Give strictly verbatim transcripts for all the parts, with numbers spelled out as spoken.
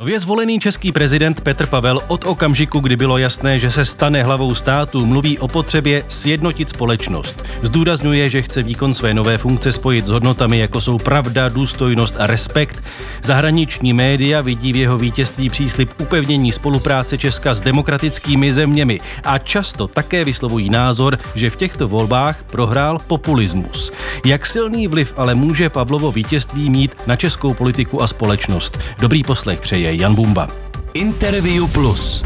Nově zvolený český prezident Petr Pavel od okamžiku, kdy bylo jasné, že se stane hlavou státu, mluví o potřebě sjednotit společnost. Zdůrazňuje, že chce výkon své nové funkce spojit s hodnotami, jako jsou pravda, důstojnost a respekt. Zahraniční média vidí v jeho vítězství příslib upevnění spolupráce Česka s demokratickými zeměmi a často také vyslovují názor, že v těchto volbách prohrál populismus. Jak silný vliv ale může Pavlovo vítězství mít na českou politiku a společnost? Dobrý poslech přeje Jan Bumba. Interview Plus.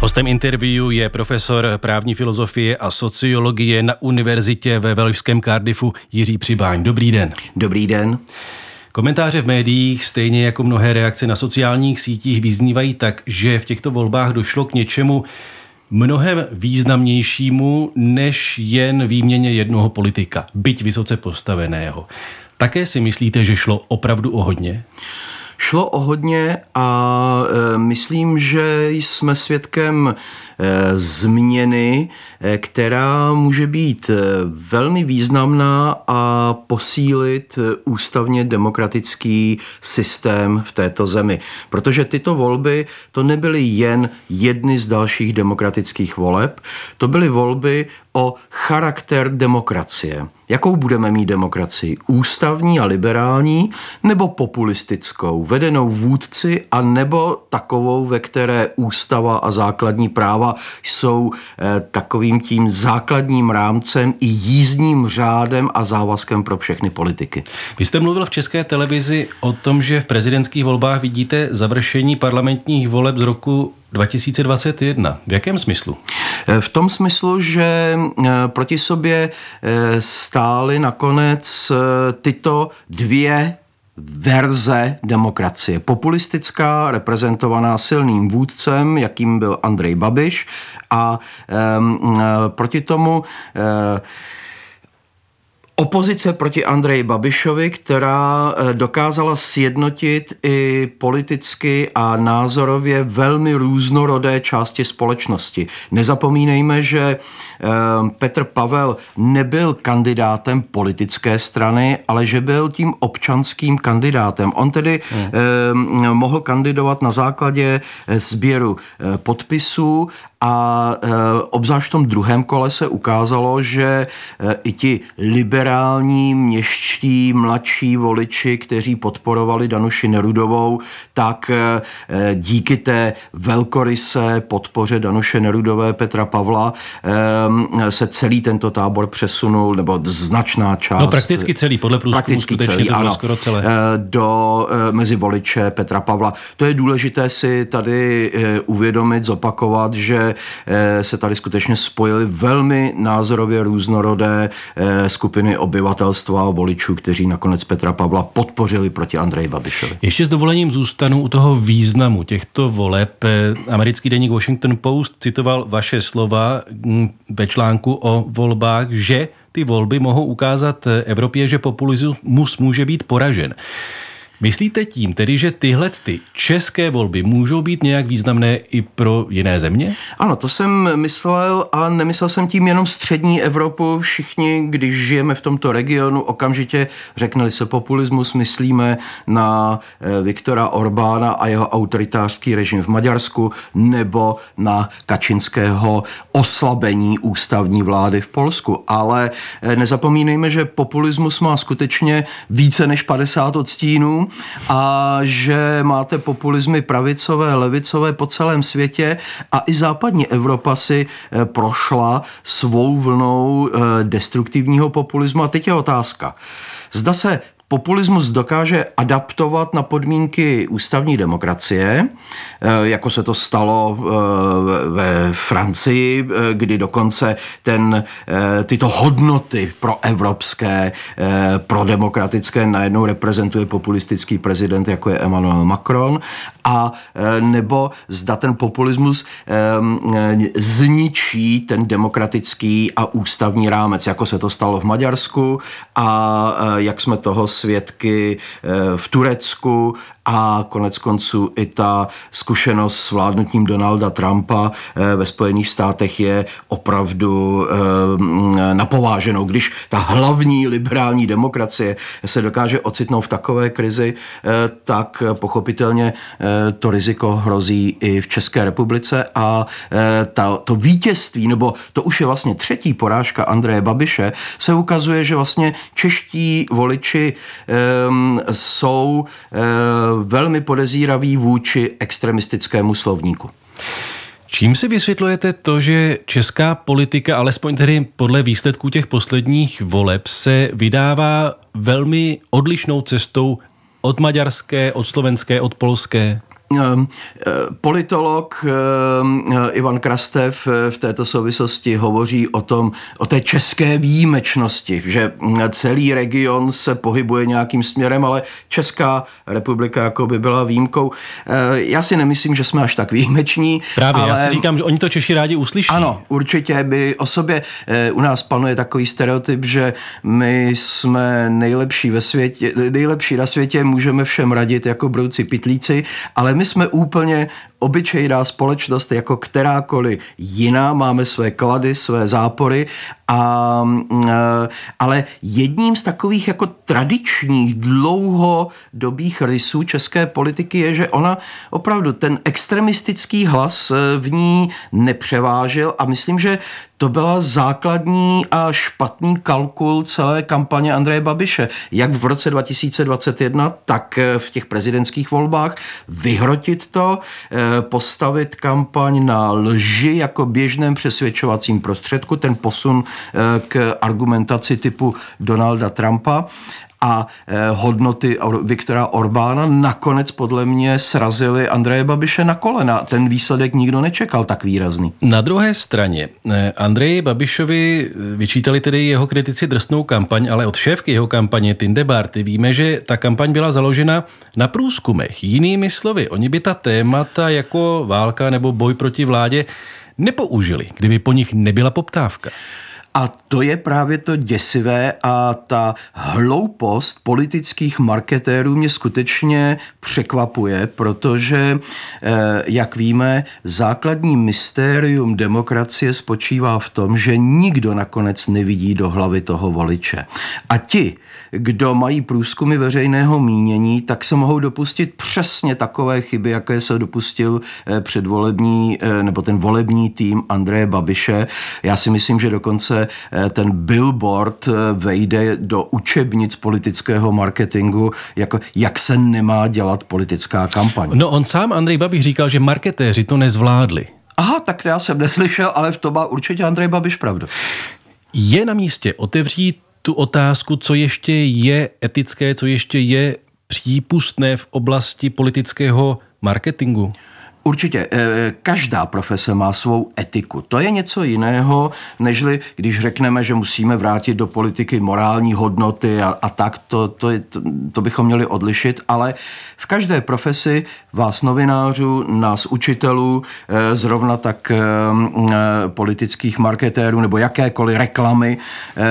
Hostem interview je profesor právní filozofie a sociologie na univerzitě ve velšském Cardiffu Jiří Přibáň. Dobrý den. Dobrý den. Komentáře v médiích, stejně jako mnohé reakce na sociálních sítích, vyznívají tak, že v těchto volbách došlo k něčemu mnohem významnějšímu než jen výměně jednoho politika, byť vysoce postaveného. Také si myslíte, že šlo opravdu o hodně? Šlo o hodně a e, myslím, že jsme svědkem e, změny, e, která může být e, velmi významná a posílit e, ústavně demokratický systém v této zemi. Protože tyto volby to nebyly jen jedny z dalších demokratických voleb, to byly volby o charakter demokracie. Jakou budeme mít demokracii? Ústavní a liberální, nebo populistickou, vedenou vůdci, a nebo takovou, ve které ústava a základní práva jsou eh, takovým tím základním rámcem i jízdním řádem a závazkem pro všechny politiky. Vy jste mluvil v České televizi o tom, že v prezidentských volbách vidíte završení parlamentních voleb z roku dva tisíce dvacet jedna. V jakém smyslu? V tom smyslu, že proti sobě stály nakonec tyto dvě verze demokracie. Populistická, reprezentovaná silným vůdcem, jakým byl Andrej Babiš, a um, proti tomu uh, opozice proti Andreji Babišovi, která dokázala sjednotit i politicky a názorově velmi různorodé části společnosti. Nezapomínejme, že Petr Pavel nebyl kandidátem politické strany, ale že byl tím občanským kandidátem. On tedy hmm. mohl kandidovat na základě sběru podpisů a obzvlášť v tom druhém kole se ukázalo, že i ti liberální Liberální, městští, mladší voliči, kteří podporovali Danuši Nerudovou, tak díky té velkorysé podpoře Danuše Nerudové, Petra Pavla, se celý tento tábor přesunul, nebo značná část. No prakticky celý, podle průzkumu skutečně to bylo skoro celé. Do, mezi voliče Petra Pavla. To je důležité si tady uvědomit, zopakovat, že se tady skutečně spojily velmi názorově různorodé skupiny obyvatelstva a voličů, kteří nakonec Petra Pavla podpořili proti Andreji Babišovi. Ještě s dovolením zůstanu u toho významu těchto voleb. Americký deník Washington Post citoval vaše slova ve článku o volbách, že ty volby mohou ukázat Evropě, že populismus může být poražen. Myslíte tím tedy, že tyhle ty české volby můžou být nějak významné i pro jiné země? Ano, to jsem myslel a nemyslel jsem tím jenom střední Evropu. Všichni, když žijeme v tomto regionu, okamžitě řekneli se populismus, myslíme na Viktora Orbána a jeho autoritářský režim v Maďarsku nebo na Kačinského oslabení ústavní vlády v Polsku. Ale nezapomínejme, že populismus má skutečně více než padesát odstínů, a že máte populismy pravicové, levicové po celém světě a i západní Evropa si prošla svou vlnou destruktivního populismu. A teď je otázka. Zda se populismus dokáže adaptovat na podmínky ústavní demokracie, jako se to stalo ve Francii, kdy dokonce ten, tyto hodnoty proevropské, prodemokratické najednou reprezentuje populistický prezident, jako je Emmanuel Macron, a nebo zda ten populismus zničí ten demokratický a ústavní rámec, jako se to stalo v Maďarsku a jak jsme toho svědky v Turecku a konec konců i ta zkušenost s vládnutím Donalda Trumpa ve Spojených státech je opravdu napováženou. Když ta hlavní liberální demokracie se dokáže ocitnout v takové krizi, tak pochopitelně to riziko hrozí i v České republice a ta, to vítězství, nebo to už je vlastně třetí porážka Andreje Babiše, se ukazuje, že vlastně čeští voliči um, jsou um, velmi podezíraví vůči extremistickému slovníku. Čím si vysvětlujete to, že česká politika, alespoň tedy podle výsledků těch posledních voleb, se vydává velmi odlišnou cestou od maďarské, od slovenské, od polské? Politolog Ivan Krastev v této souvislosti hovoří o tom, o té české výjimečnosti, že celý region se pohybuje nějakým směrem, ale Česká republika jako by byla výjimkou. Já si nemyslím, že jsme až tak výjimeční. Právě, ale... já si říkám, že oni to Češi rádi uslyší. Ano, určitě by o sobě. U nás panuje takový stereotyp, že my jsme nejlepší ve světě, nejlepší na světě, můžeme všem radit jako brouci pitlíci, ale my My jsme úplně obyčejná společnost jako kterákoliv jiná, máme své klady, své zápory, a, ale jedním z takových jako tradičních dlouhodobých rysů české politiky je, že ona opravdu ten extremistický hlas v ní nepřevážil a myslím, že to byla základní a špatný kalkul celé kampaně Andreje Babiše. Jak v roce dva tisíce dvacet jedna, tak v těch prezidentských volbách vyhrotit to, postavit kampaň na lži jako běžném přesvědčovacím prostředku, ten posun k argumentaci typu Donalda Trumpa a hodnoty Viktora Orbána nakonec podle mě srazily Andreje Babiše na kolena. Ten výsledek nikdo nečekal tak výrazný. Na druhé straně Andreji Babišovi vyčítali tedy jeho kritici drsnou kampaň, ale od šéfky jeho kampaně Tindebarty víme, že ta kampaň byla založena na průzkumech. Jinými slovy, oni by ta témata jako válka nebo boj proti vládě nepoužili, kdyby po nich nebyla poptávka. A to je právě to děsivé a ta hloupost politických marketérů mě skutečně překvapuje, protože, jak víme, základní mystérium demokracie spočívá v tom, že nikdo nakonec nevidí do hlavy toho voliče. A ti, kdo mají průzkumy veřejného mínění, tak se mohou dopustit přesně takové chyby, jaké se dopustil předvolební, nebo ten volební tým Andreje Babiše. Já si myslím, že dokonce ten billboard vejde do učebnic politického marketingu, jako jak se nemá dělat politická kampaň. No on sám, Andrej Babiš, říkal, že marketéři to nezvládli. Aha, tak já jsem neslyšel, ale v tom má určitě Andrej Babiš pravdu. Je na místě otevřít tu otázku, co ještě je etické, co ještě je přípustné v oblasti politického marketingu? Určitě, každá profese má svou etiku. To je něco jiného, nežli když řekneme, že musíme vrátit do politiky morální hodnoty a, a tak, to, to, je, to, to bychom měli odlišit, ale v každé profesi vás novinářů, nás učitelů, zrovna tak politických marketérů nebo jakékoliv reklamy,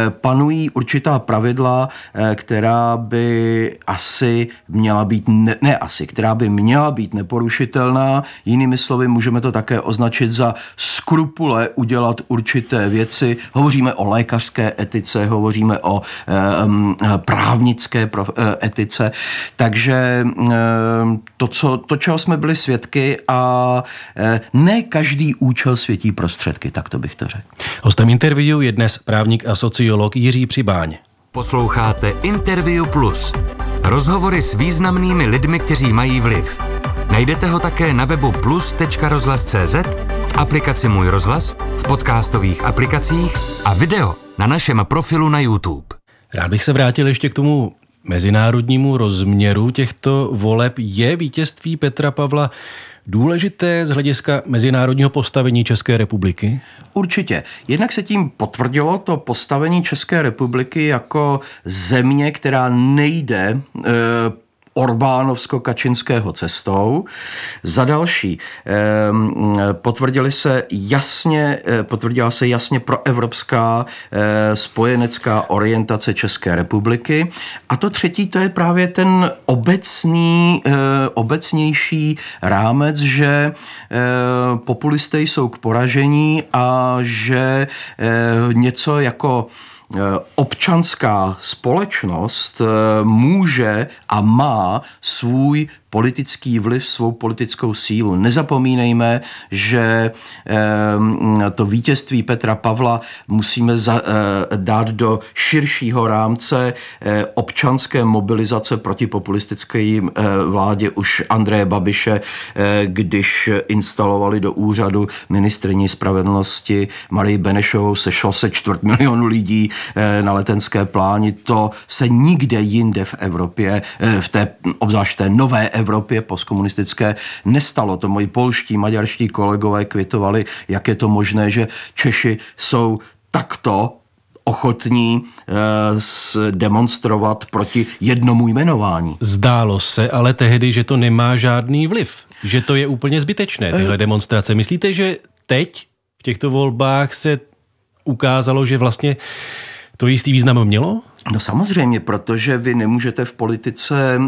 panují určitá pravidla, která by asi měla být, ne, ne asi, která by měla být neporušitelná. Jinými slovy, můžeme to také označit za skrupule udělat určité věci. Hovoříme o lékařské etice, hovoříme o um, právnické prof, etice. Takže um, to, co, to, čeho jsme byli svědky, a um, ne každý účel světí prostředky, tak to bych to řekl. Hostem interview je dnes právník a sociolog Jiří Přibáň. Posloucháte Interview Plus. Rozhovory s významnými lidmi, kteří mají vliv. Najdete ho také na webu plus tečka rozhlas tečka cé zet, v aplikaci Můj rozhlas, v podcastových aplikacích a video na našem profilu na YouTube. Rád bych se vrátil ještě k tomu mezinárodnímu rozměru těchto voleb. Je vítězství Petra Pavla důležité z hlediska mezinárodního postavení České republiky? Určitě. Jednak se tím potvrdilo to postavení České republiky jako země, která nejde e, orbánovsko-kačinského cestou. Za další, potvrdili se jasně, potvrdila se jasně proevropská spojenecká orientace České republiky. A to třetí, to je právě ten obecný, obecnější rámec, že populisté jsou k poražení a že něco jako občanská společnost může a má svůj politický vliv, svou politickou sílu. Nezapomínejme, že to vítězství Petra Pavla musíme dát do širšího rámce občanské mobilizace proti populistické vládě už Andreje Babiše, když instalovali do úřadu ministryni spravedlnosti Marie Benešovou, sešlo se čtvrt milionu lidí na Letenské pláni. To se nikde jinde v Evropě, v té, obzvlášť té nové Evropě postkomunistické, nestalo. To moji polští, maďarští kolegové kvitovali, jak je to možné, že Češi jsou takto ochotní eh, demonstrovat proti jednomu jmenování. Zdálo se ale tehdy, že to nemá žádný vliv, že to je úplně zbytečné, tyhle demonstrace. Myslíte, že teď v těchto volbách se ukázalo, že vlastně to jistý význam mělo? No samozřejmě, protože vy nemůžete v politice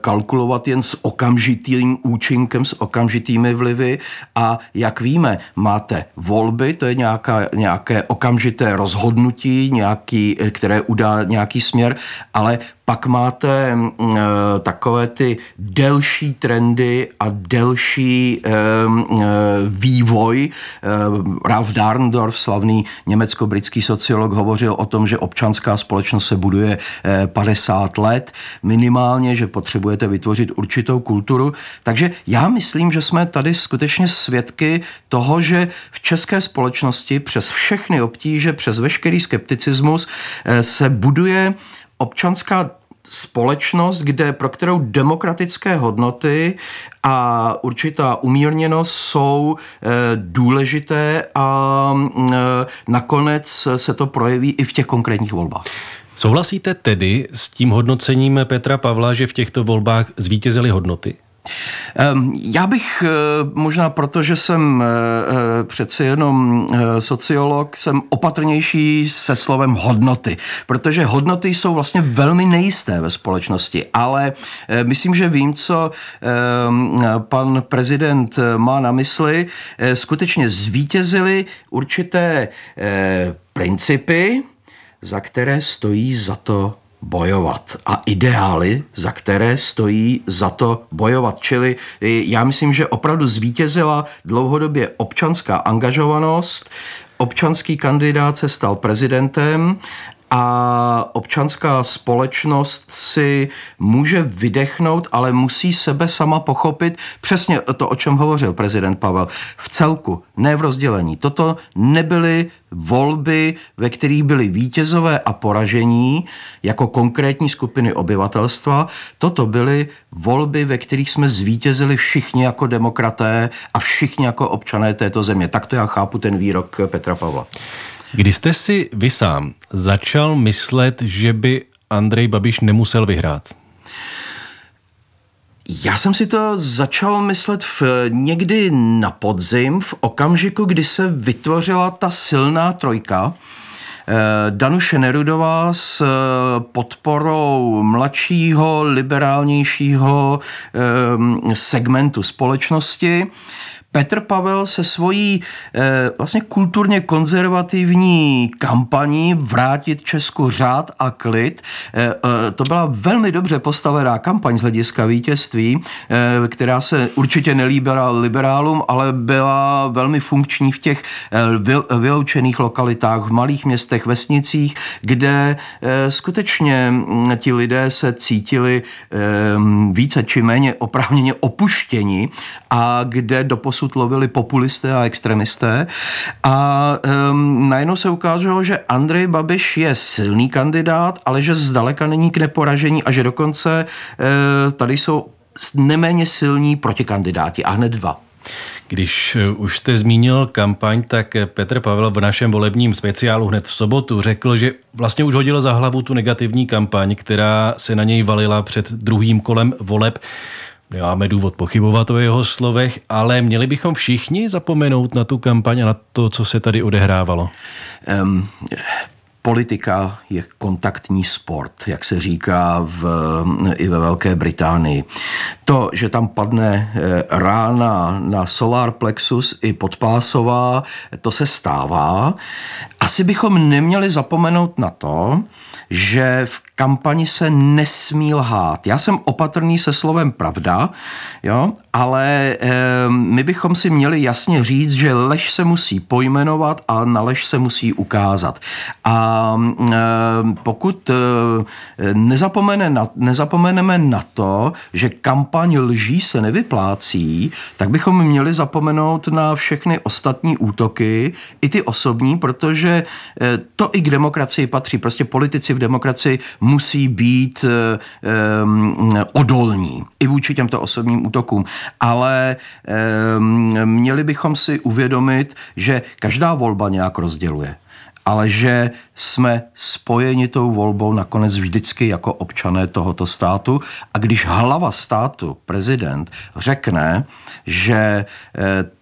kalkulovat jen s okamžitým účinkem, s okamžitými vlivy a jak víme, máte volby, to je nějaká, nějaké okamžité rozhodnutí, nějaký, které udá nějaký směr, ale pak máte uh, takové ty delší trendy a delší um, uh, vývoj. Uh, Ralf Dahrendorf, slavný německo-britský sociolog, hovořil o tom, že občanská společnost se buduje uh, padesát let minimálně, že potřebujete vytvořit určitou kulturu. Takže já myslím, že jsme tady skutečně svědky toho, že v české společnosti přes všechny obtíže, přes veškerý skepticismus uh, se buduje občanská společnost, kde, pro kterou demokratické hodnoty a určitá umírněnost jsou e, důležité a e, nakonec se to projeví i v těch konkrétních volbách. Souhlasíte tedy s tím hodnocením Petra Pavla, že v těchto volbách zvítězily hodnoty? Já bych možná, protože jsem přeci jenom sociolog, jsem opatrnější se slovem hodnoty, protože hodnoty jsou vlastně velmi nejisté ve společnosti, ale myslím, že vím, co pan prezident má na mysli. Skutečně zvítězily určité principy, za které stojí za to bojovat a ideály, za které stojí za to bojovat. Čili já myslím, že opravdu zvítězila dlouhodobě občanská angažovanost, občanský kandidát se stal prezidentem a občanská společnost si může vydechnout, ale musí sebe sama pochopit přesně to, o čem hovořil prezident Pavel. V celku, ne v rozdělení. Toto nebyly volby, ve kterých byly vítězové a poražení jako konkrétní skupiny obyvatelstva. Toto byly volby, ve kterých jsme zvítězili všichni jako demokraté a všichni jako občané této země. Tak to já chápu ten výrok Petra Pavla. Kdy jste si vy sám začal myslet, že by Andrej Babiš nemusel vyhrát? Já jsem si to začal myslet v, někdy na podzim, v okamžiku, kdy se vytvořila ta silná trojka. Danuše Nerudová s podporou mladšího, liberálnějšího segmentu společnosti, Petr Pavel se svojí eh, vlastně kulturně konzervativní kampaní Vrátit Česku řád a klid. Eh, eh, to byla velmi dobře postavená kampaň z hlediska vítězství, eh, která se určitě nelíbila liberálům, ale byla velmi funkční v těch eh, vyloučených lokalitách, v malých městech, vesnicích, kde eh, skutečně eh, ti lidé se cítili eh, více či méně oprávněně opuštěni a kde doposud lovili populisté a extremisté a um, najednou se ukázalo, že Andrej Babiš je silný kandidát, ale že zdaleka není k neporažení a že dokonce uh, tady jsou neméně silní protikandidáti a hned dva. Když už jste zmínil kampaň, tak Petr Pavel v našem volebním speciálu hned v sobotu řekl, že vlastně už hodil za hlavu tu negativní kampaň, která se na něj valila před druhým kolem voleb. Nemáme důvod pochybovat o jeho slovech, ale měli bychom všichni zapomenout na tu kampaň a na to, co se tady odehrávalo. Um... Politika je kontaktní sport, jak se říká v, i ve Velké Británii. To, že tam padne rána na solar plexus i podpásová, to se stává. Asi bychom neměli zapomenout na to, že v kampani se nesmí lhát. Já jsem opatrný se slovem pravda, jo? ale e, my bychom si měli jasně říct, že lež se musí pojmenovat a na lež se musí ukázat. A e, pokud e, nezapomene na, nezapomeneme na to, že kampaň lží se nevyplácí, tak bychom měli zapomenout na všechny ostatní útoky, i ty osobní, protože e, to i k demokracii patří. Prostě politici v demokracii musí být um, odolní i vůči těmto osobním útokům. Ale um, měli bychom si uvědomit, že každá volba nějak rozděluje, ale že jsme spojeni tou volbou nakonec vždycky jako občané tohoto státu. A když hlava státu, prezident, řekne, že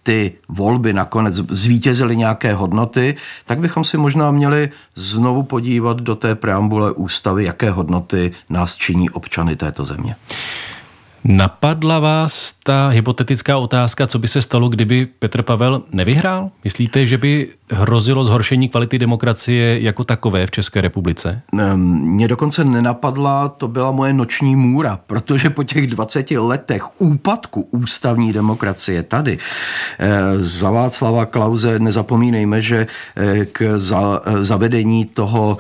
ty volby nakonec zvítězily nějaké hodnoty, tak bychom si možná měli znovu podívat do té preambule ústavy, jaké hodnoty nás činí občany této země. Napadla vás ta hypotetická otázka, co by se stalo, kdyby Petr Pavel nevyhrál? Myslíte, že by hrozilo zhoršení kvality demokracie jako takové v České republice? Mně dokonce nenapadla, to byla moje noční můra, protože po těch dvaceti letech úpadku ústavní demokracie tady, za Václava Klause nezapomínejme, že k zavedení toho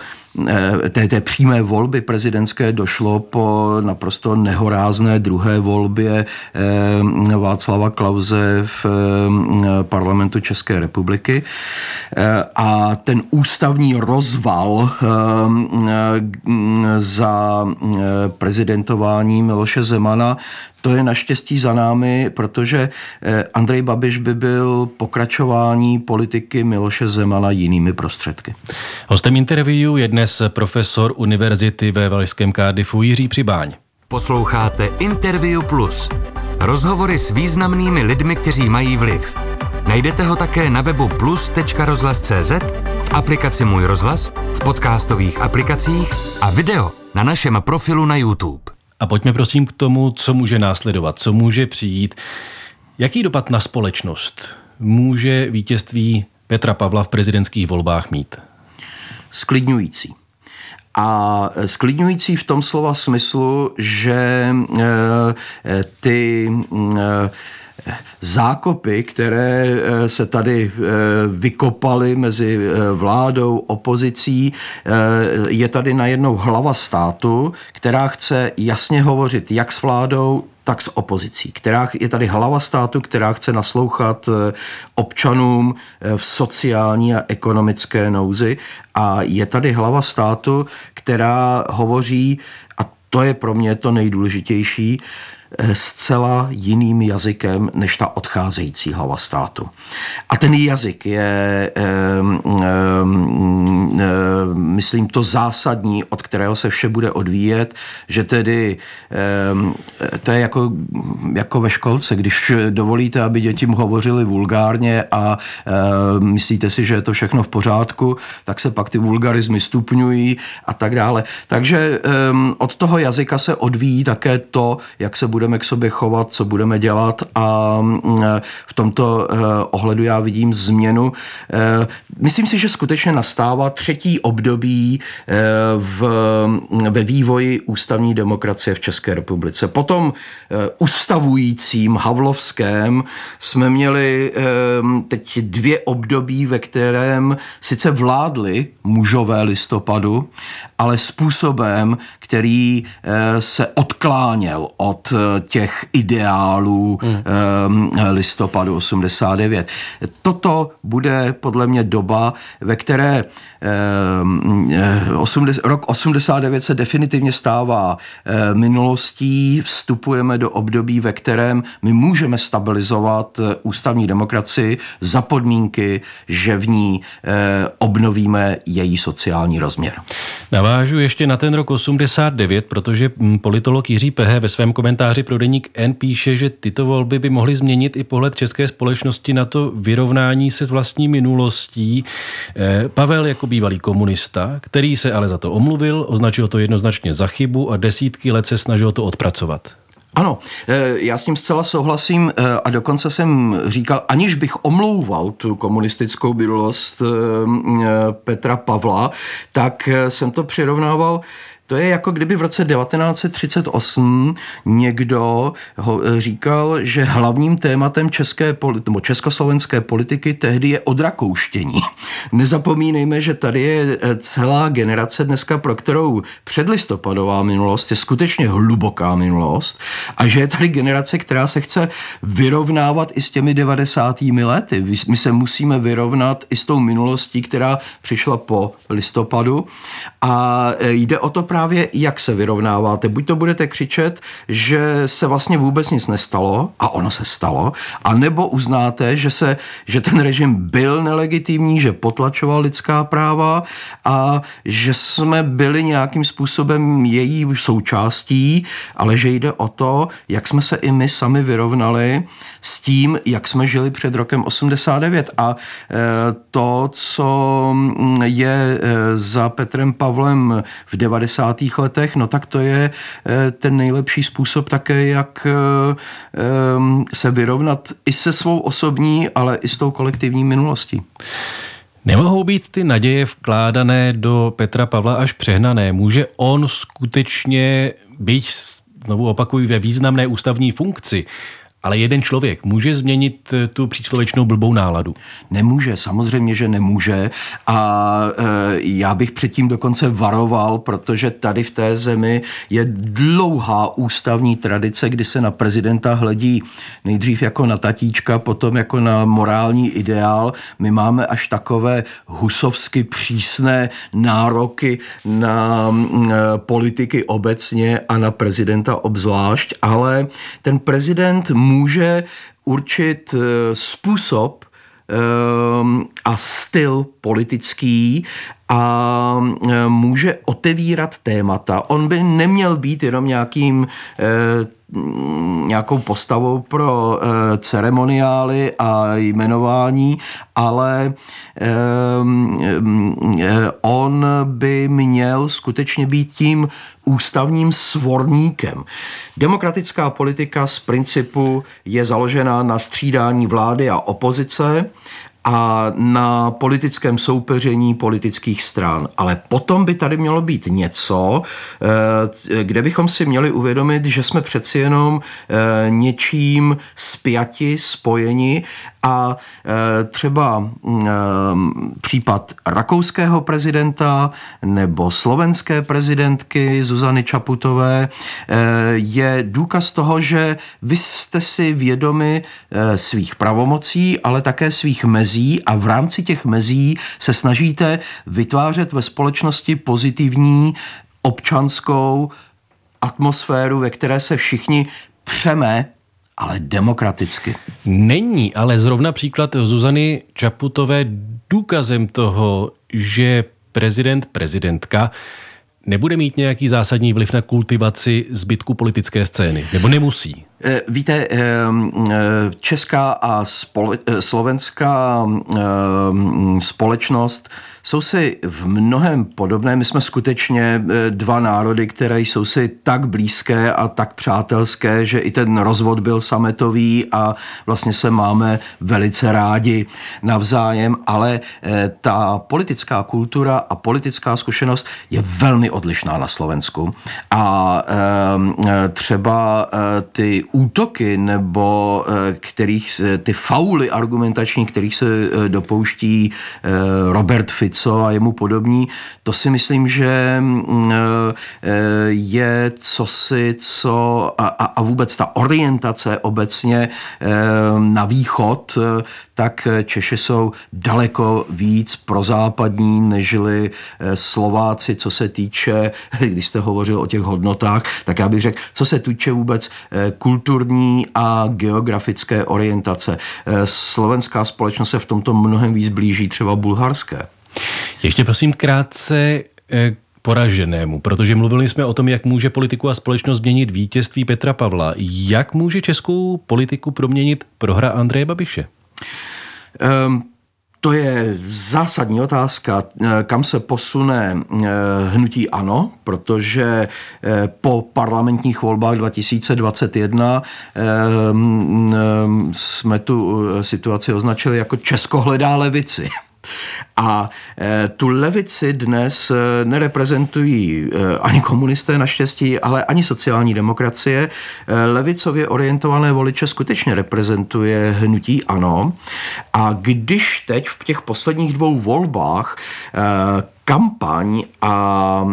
Té, té přímé volby prezidentské došlo po naprosto nehorázné druhé volbě Václava Klause v parlamentu České republiky. A ten ústavní rozval za prezidentování Miloše Zemana, to je naštěstí za námi, protože Andrej Babiš by byl pokračování politiky Miloše Zemana jinými prostředky. Hostem interview je dnes profesor univerzity ve Velšském Cardiffu Jiří Přibáň. Posloucháte Interview Plus. Rozhovory s významnými lidmi, kteří mají vliv. Najdete ho také na webu plus tečka rozhlas tečka cé zet, v aplikaci Můj rozhlas, v podcastových aplikacích a video na našem profilu na YouTube. A pojďme prosím k tomu, co může následovat, co může přijít. Jaký dopad na společnost může vítězství Petra Pavla v prezidentských volbách mít? Sklidňující. A sklidňující v tom slova smyslu, že e, ty... E, zákopy, které se tady vykopaly mezi vládou, opozicí, je tady najednou hlava státu, která chce jasně hovořit jak s vládou, tak s opozicí. Která je tady hlava státu, která chce naslouchat občanům v sociální a ekonomické nouzi. A je tady hlava státu, která hovoří, a to je pro mě to nejdůležitější, zcela jiným jazykem než ta odcházející hlava státu. A ten jazyk je, myslím, to zásadní, od kterého se vše bude odvíjet, že tedy to je jako, jako ve školce, když dovolíte, aby děti hovořili vulgárně a myslíte si, že je to všechno v pořádku, tak se pak ty vulgarismy stupňují a tak dále. Takže od toho jazyka se odvíjí také to, jak se bude budeme k sobě chovat, co budeme dělat, a v tomto ohledu já vidím změnu. Myslím si, že skutečně nastává třetí období v, ve vývoji ústavní demokracie v České republice. Po tom ustavujícím havlovském jsme měli teď dvě období, ve kterém sice vládli mužové listopadu, ale způsobem, který se odkláněl od těch ideálů hmm. listopadu osmdesát devět. Toto bude podle mě doba, ve které osmdesát, rok osmdesát devět se definitivně stává minulostí, vstupujeme do období, ve kterém my můžeme stabilizovat ústavní demokracii za podmínky, že v ní obnovíme její sociální rozměr. Navážu ještě na ten rok osmdesát devět, protože politolog Jiří Pehe ve svém komentáři pro deník N píše, že tyto volby by mohly změnit i pohled české společnosti na to vyrovnání se s vlastní minulostí. Pavel jako bývalý komunista, který se ale za to omluvil, označil to jednoznačně za chybu a desítky let se snažil to odpracovat. Ano, já s tím zcela souhlasím a dokonce jsem říkal, aniž bych omlouval tu komunistickou bylost Petra Pavla, tak jsem to přirovnával. To je jako kdyby v roce devatenáct třicet osm někdo říkal, že hlavním tématem české, československé politiky tehdy je odrakouštění. Nezapomínejme, že tady je celá generace dneska, pro kterou předlistopadová minulost je skutečně hluboká minulost a že je tady generace, která se chce vyrovnávat i s těmi devadesátými lety. My se musíme vyrovnat i s tou minulostí, která přišla po listopadu, a jde o to právě, jak se vyrovnáváte. Buď to budete křičet, že se vlastně vůbec nic nestalo, a ono se stalo, anebo uznáte, že, se, že ten režim byl nelegitimní, že potlačoval lidská práva a že jsme byli nějakým způsobem její součástí, ale že jde o to, jak jsme se i my sami vyrovnali s tím, jak jsme žili před rokem osmdesát devět. A to, co je za Petrem Pavlem v devadesátých letech, no tak to je ten nejlepší způsob také, jak se vyrovnat i se svou osobní, ale i s tou kolektivní minulostí. Nemohou být ty naděje vkládané do Petra Pavla až přehnané? Může on skutečně být, znovu opakuju, ve významné ústavní funkci, ale jeden člověk může změnit tu příčlověčnou blbou náladu? Nemůže, samozřejmě, že nemůže. A e, já bych předtím dokonce varoval, protože tady v té zemi je dlouhá ústavní tradice, kdy se na prezidenta hledí nejdřív jako na tatíčka, potom jako na morální ideál. My máme až takové husovsky přísné nároky na e, politiky obecně a na prezidenta obzvlášť, ale ten prezident může určit způsob a styl politický a může otevírat témata. On by neměl být jenom nějakým, nějakou postavou pro ceremoniály a jmenování, ale on by měl skutečně být tím ústavním svorníkem. Demokratická politika z principu je založena na střídání vlády a opozice a na politickém soupeření politických stran. Ale potom by tady mělo být něco, kde bychom si měli uvědomit, že jsme přeci jenom něčím spjati, spojeni, a třeba případ rakouského prezidenta nebo slovenské prezidentky Zuzany Čaputové je důkaz toho, že vy jste si vědomi svých pravomocí, ale také svých mezí, a v rámci těch mezí se snažíte vytvářet ve společnosti pozitivní občanskou atmosféru, ve které se všichni přeme, ale demokraticky. Není ale zrovna příklad Zuzany Čaputové důkazem toho, že prezident, prezidentka nebude mít nějaký zásadní vliv na kultivaci zbytku politické scény? Nebo nemusí? Víte, česká a spole- slovenská společnost jsou si v mnohem podobné. My jsme skutečně dva národy, které jsou si tak blízké a tak přátelské, že i ten rozvod byl sametový a vlastně se máme velice rádi navzájem, ale ta politická kultura a politická zkušenost je velmi odlišná na Slovensku. A třeba ty útoky, nebo kterých ty fauly argumentační, kterých se dopouští Robert Fico a jemu podobní, to si myslím, že je cosi, co a, a vůbec ta orientace obecně na východ, tak Češi jsou daleko víc prozápadní, nežli Slováci, co se týče, když jste hovořil o těch hodnotách, tak já bych řekl, co se týče vůbec kulturní a geografické orientace. Slovenská společnost se v tomto mnohem víc blíží třeba bulharské. Ještě prosím krátce poraženému, protože mluvili jsme o tom, jak může politiku a společnost změnit vítězství Petra Pavla. Jak může českou politiku proměnit prohra Andreje Babiše? Um, to je zásadní otázka, kam se posune hnutí ANO, protože po parlamentních volbách dva tisíce dvacet jedna um, jsme tu situaci označili jako Česko hledá levici. A tu levici dnes nereprezentují ani komunisté naštěstí, ale ani sociální demokracie. Levicově orientované voliče skutečně reprezentuje hnutí ANO. A když teď v těch posledních dvou volbách kampaň a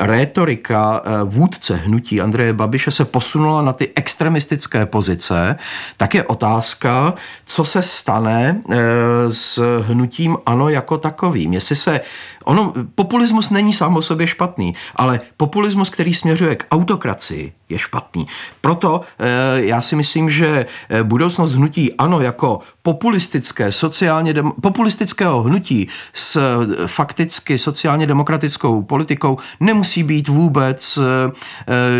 rétorika vůdce hnutí Andreje Babiše se posunula na ty extremistické pozice, tak je otázka, co se stane s hnutím ANO jako takovým. Jestli se, ono, populismus není sám o sobě špatný, ale populismus, který směřuje k autokracii, je špatný. Proto já si myslím, že budoucnost hnutí ANO jako populistické, sociálně, populistického hnutí s fakticky sociálně demokratickou politikou nemusí být vůbec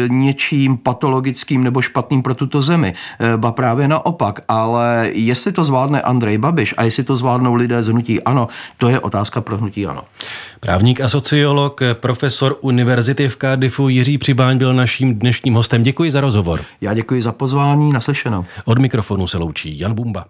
něčím patologickým nebo špatným pro tuto zemi. Ba právě naopak, ale jestli to zvládne Andrej Babiš a jestli to zvládnou lidé z hnutí ANO, to je otázka pro hnutí ANO. Právník a sociolog, profesor univerzity v Cardiffu Jiří Přibáň byl naším dnešním hostem. Děkuji za rozhovor. Já děkuji za pozvání, naslyšenou. Od mikrofonu se loučí Jan Bumba.